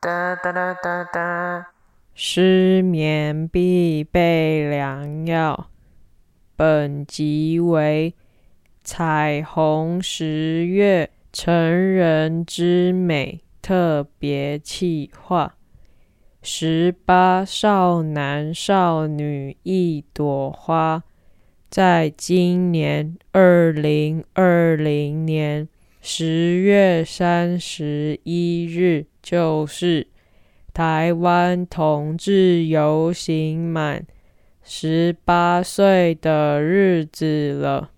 哒哒哒哒哒。失眠必备良药，本集为彩虹十月成人之美特别企划，18少男少女一朵花，在今年2020年10月31日就是台湾同志游行满18岁的日子了。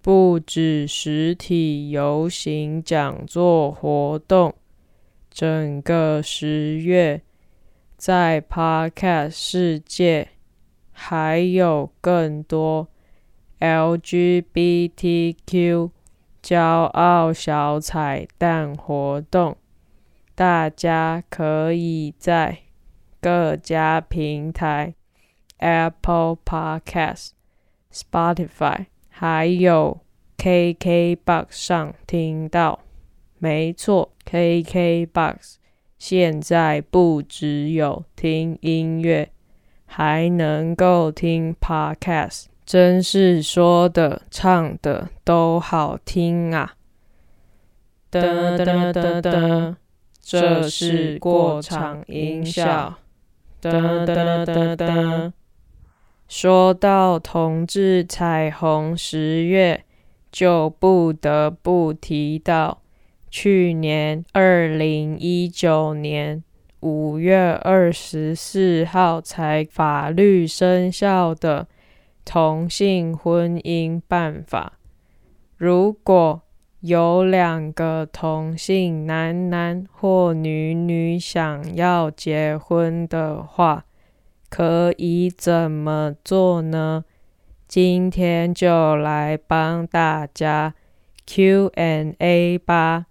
不止实体游行讲座活动，整个10月在 Podcast 世界还有更多 LGBTQ 骄傲小彩蛋活动，大家可以在各家平台 Apple Podcast、Spotify 还有 KKBOX 上听到。没错， KKBOX 现在不只有听音乐，还能够听 Podcast， 真是说的唱的都好听啊。噔噔噔噔，这是过场音效。噔噔噔噔。说到同志彩虹十月，就不得不提到去年2019年5月24号才法律生效的同性婚姻办法。如果有两个同性男男或女女想要结婚的话，可以怎么做呢？今天就来帮大家 Q&A 吧。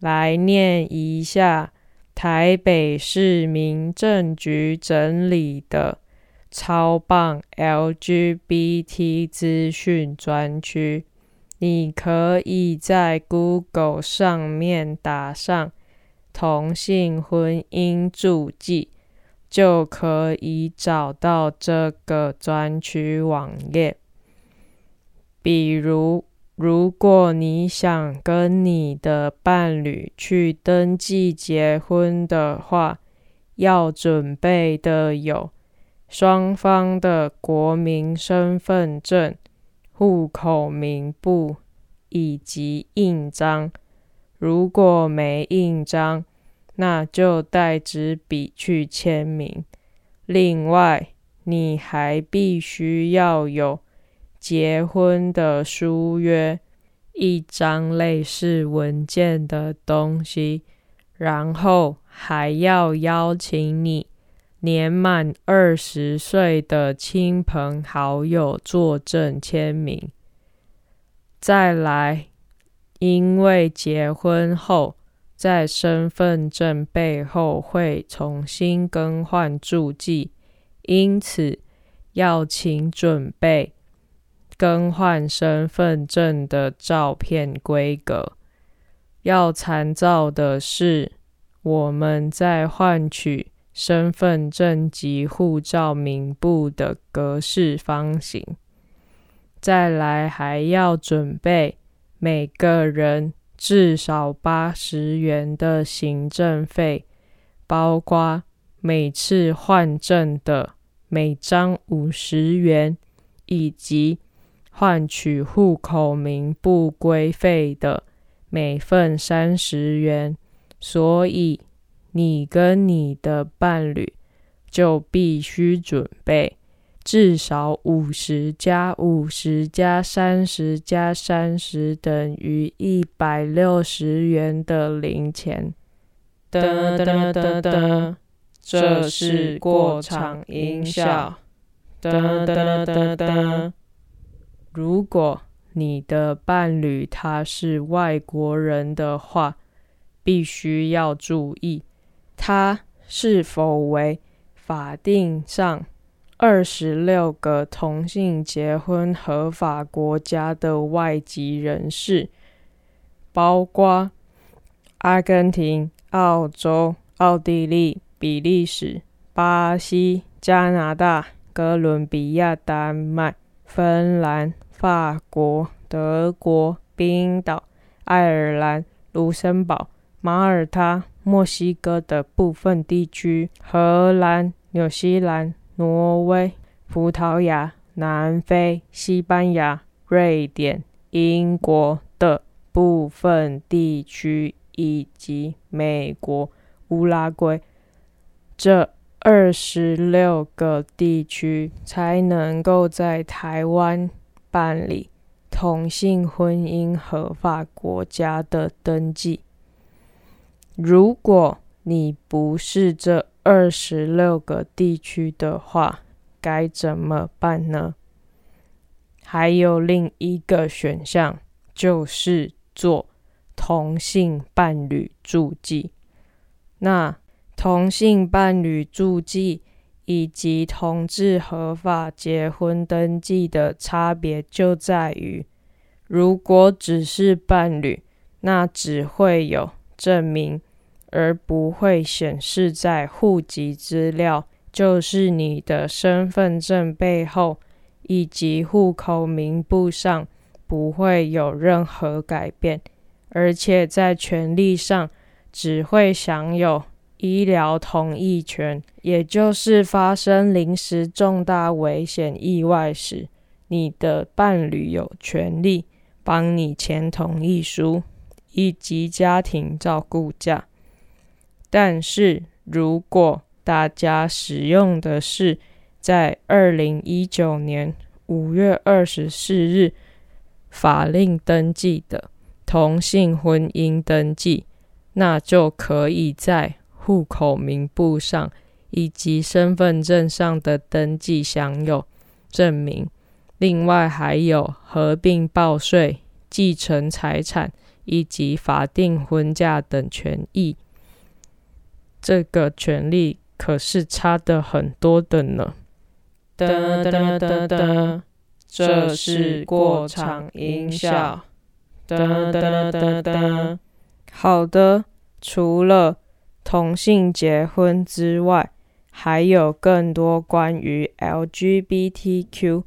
来念一下台北市民政局整理的超棒 LGBT 资讯专区，你可以在 Google 上面打上同性婚姻注记，就可以找到这个专区网页。比如，如果你想跟你的伴侣去登记结婚的话，要准备的有双方的国民身份证、户口名簿以及印章，如果没印章，那就带纸笔去签名。另外，你还必须要有结婚的书约，一张类似文件的东西，然后还要邀请你年满20岁的亲朋好友作证签名。再来，因为结婚后在身份证背后会重新更换注记，因此要请准备更换身份证的照片规格。要参照的是，我们在换取身份证及护照名簿的格式方形。再来，还要准备每个人至少80元的行政费，包括每次换证的每张50元，以及换取户口名簿规费的每份30元。所以你跟你的伴侣就必须准备至少50+50+30+30等于160元的零钱。噔噔噔噔，这是过场音效。噔噔噔噔。如果你的伴侣他是外国人的话，必须要注意他是否为法定上26个同性结婚合法国家的外籍人士，包括阿根廷、澳洲、奥地利、比利时、巴西、加拿大、哥伦比亚、丹麦、芬兰、法国、德国、冰岛、爱尔兰、卢森堡、马耳他、墨西哥的部分地区、荷兰、纽西兰、挪威、葡萄牙、南非、西班牙、瑞典、英国的部分地区以及美国、乌拉圭，这26个地区才能够在台湾办理同性婚姻合法国家的登记。如果你不是这26个地区的话，该怎么办呢？还有另一个选项，就是做同性伴侣注记。那同性伴侣注记以及同志合法结婚登记的差别就在于，如果只是伴侣，那只会有证明，而不会显示在户籍资料，就是你的身份证背后以及户口名簿上不会有任何改变，而且在权利上只会享有医疗同意权，也就是发生临时重大危险意外时，你的伴侣有权利帮你签同意书以及家庭照顾假。但是如果大家使用的是在2019年5月24日法令登记的同性婚姻登记，那就可以在户口名簿上以及身份证上的登记享有证明，另外还有合并报税、继承财产以及法定婚假等权益。这个权利可是差得很多的呢。噔噔噔噔，这是过场音效。噔噔噔噔。好的，除了同性结婚之外，还有更多关于 LGBTQ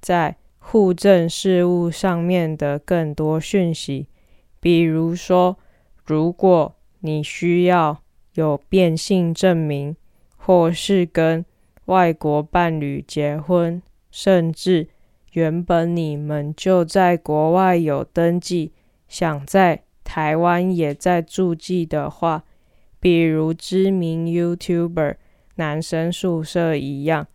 在户政事务上面的更多讯息，比如说，如果你需要有变性证明，或是跟外国伴侣结婚，甚至原本你们就在国外有登记，想在台湾也在注记的话，比如知名 YouTuber 男生宿舍一样，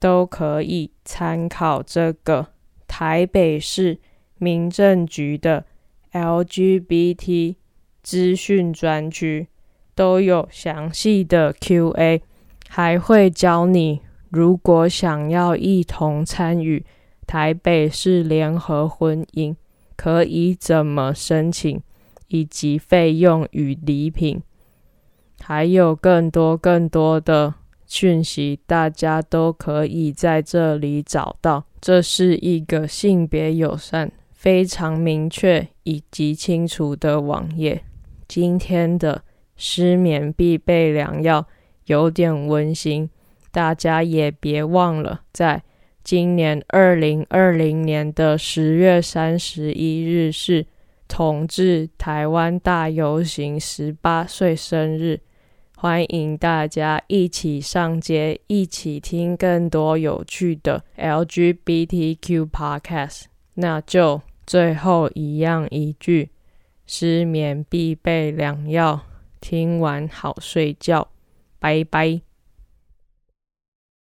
都可以参考这个台北市民政局的 LGBT 资讯专区，都有详细的 QA， 还会教你如果想要一同参与台北市联合婚姻，可以怎么申请，以及费用与礼品。还有更多的讯息，大家都可以在这里找到。这是一个性别友善、非常明确以及清楚的网页。今天的失眠必备良药有点温馨，大家也别忘了，在今年2020年的10月31日是同志台湾大游行18岁生日，欢迎大家一起上街，一起听更多有趣的 LGBTQ podcast。 那就最后一样一句，失眠必备良药，听完好睡觉，拜拜。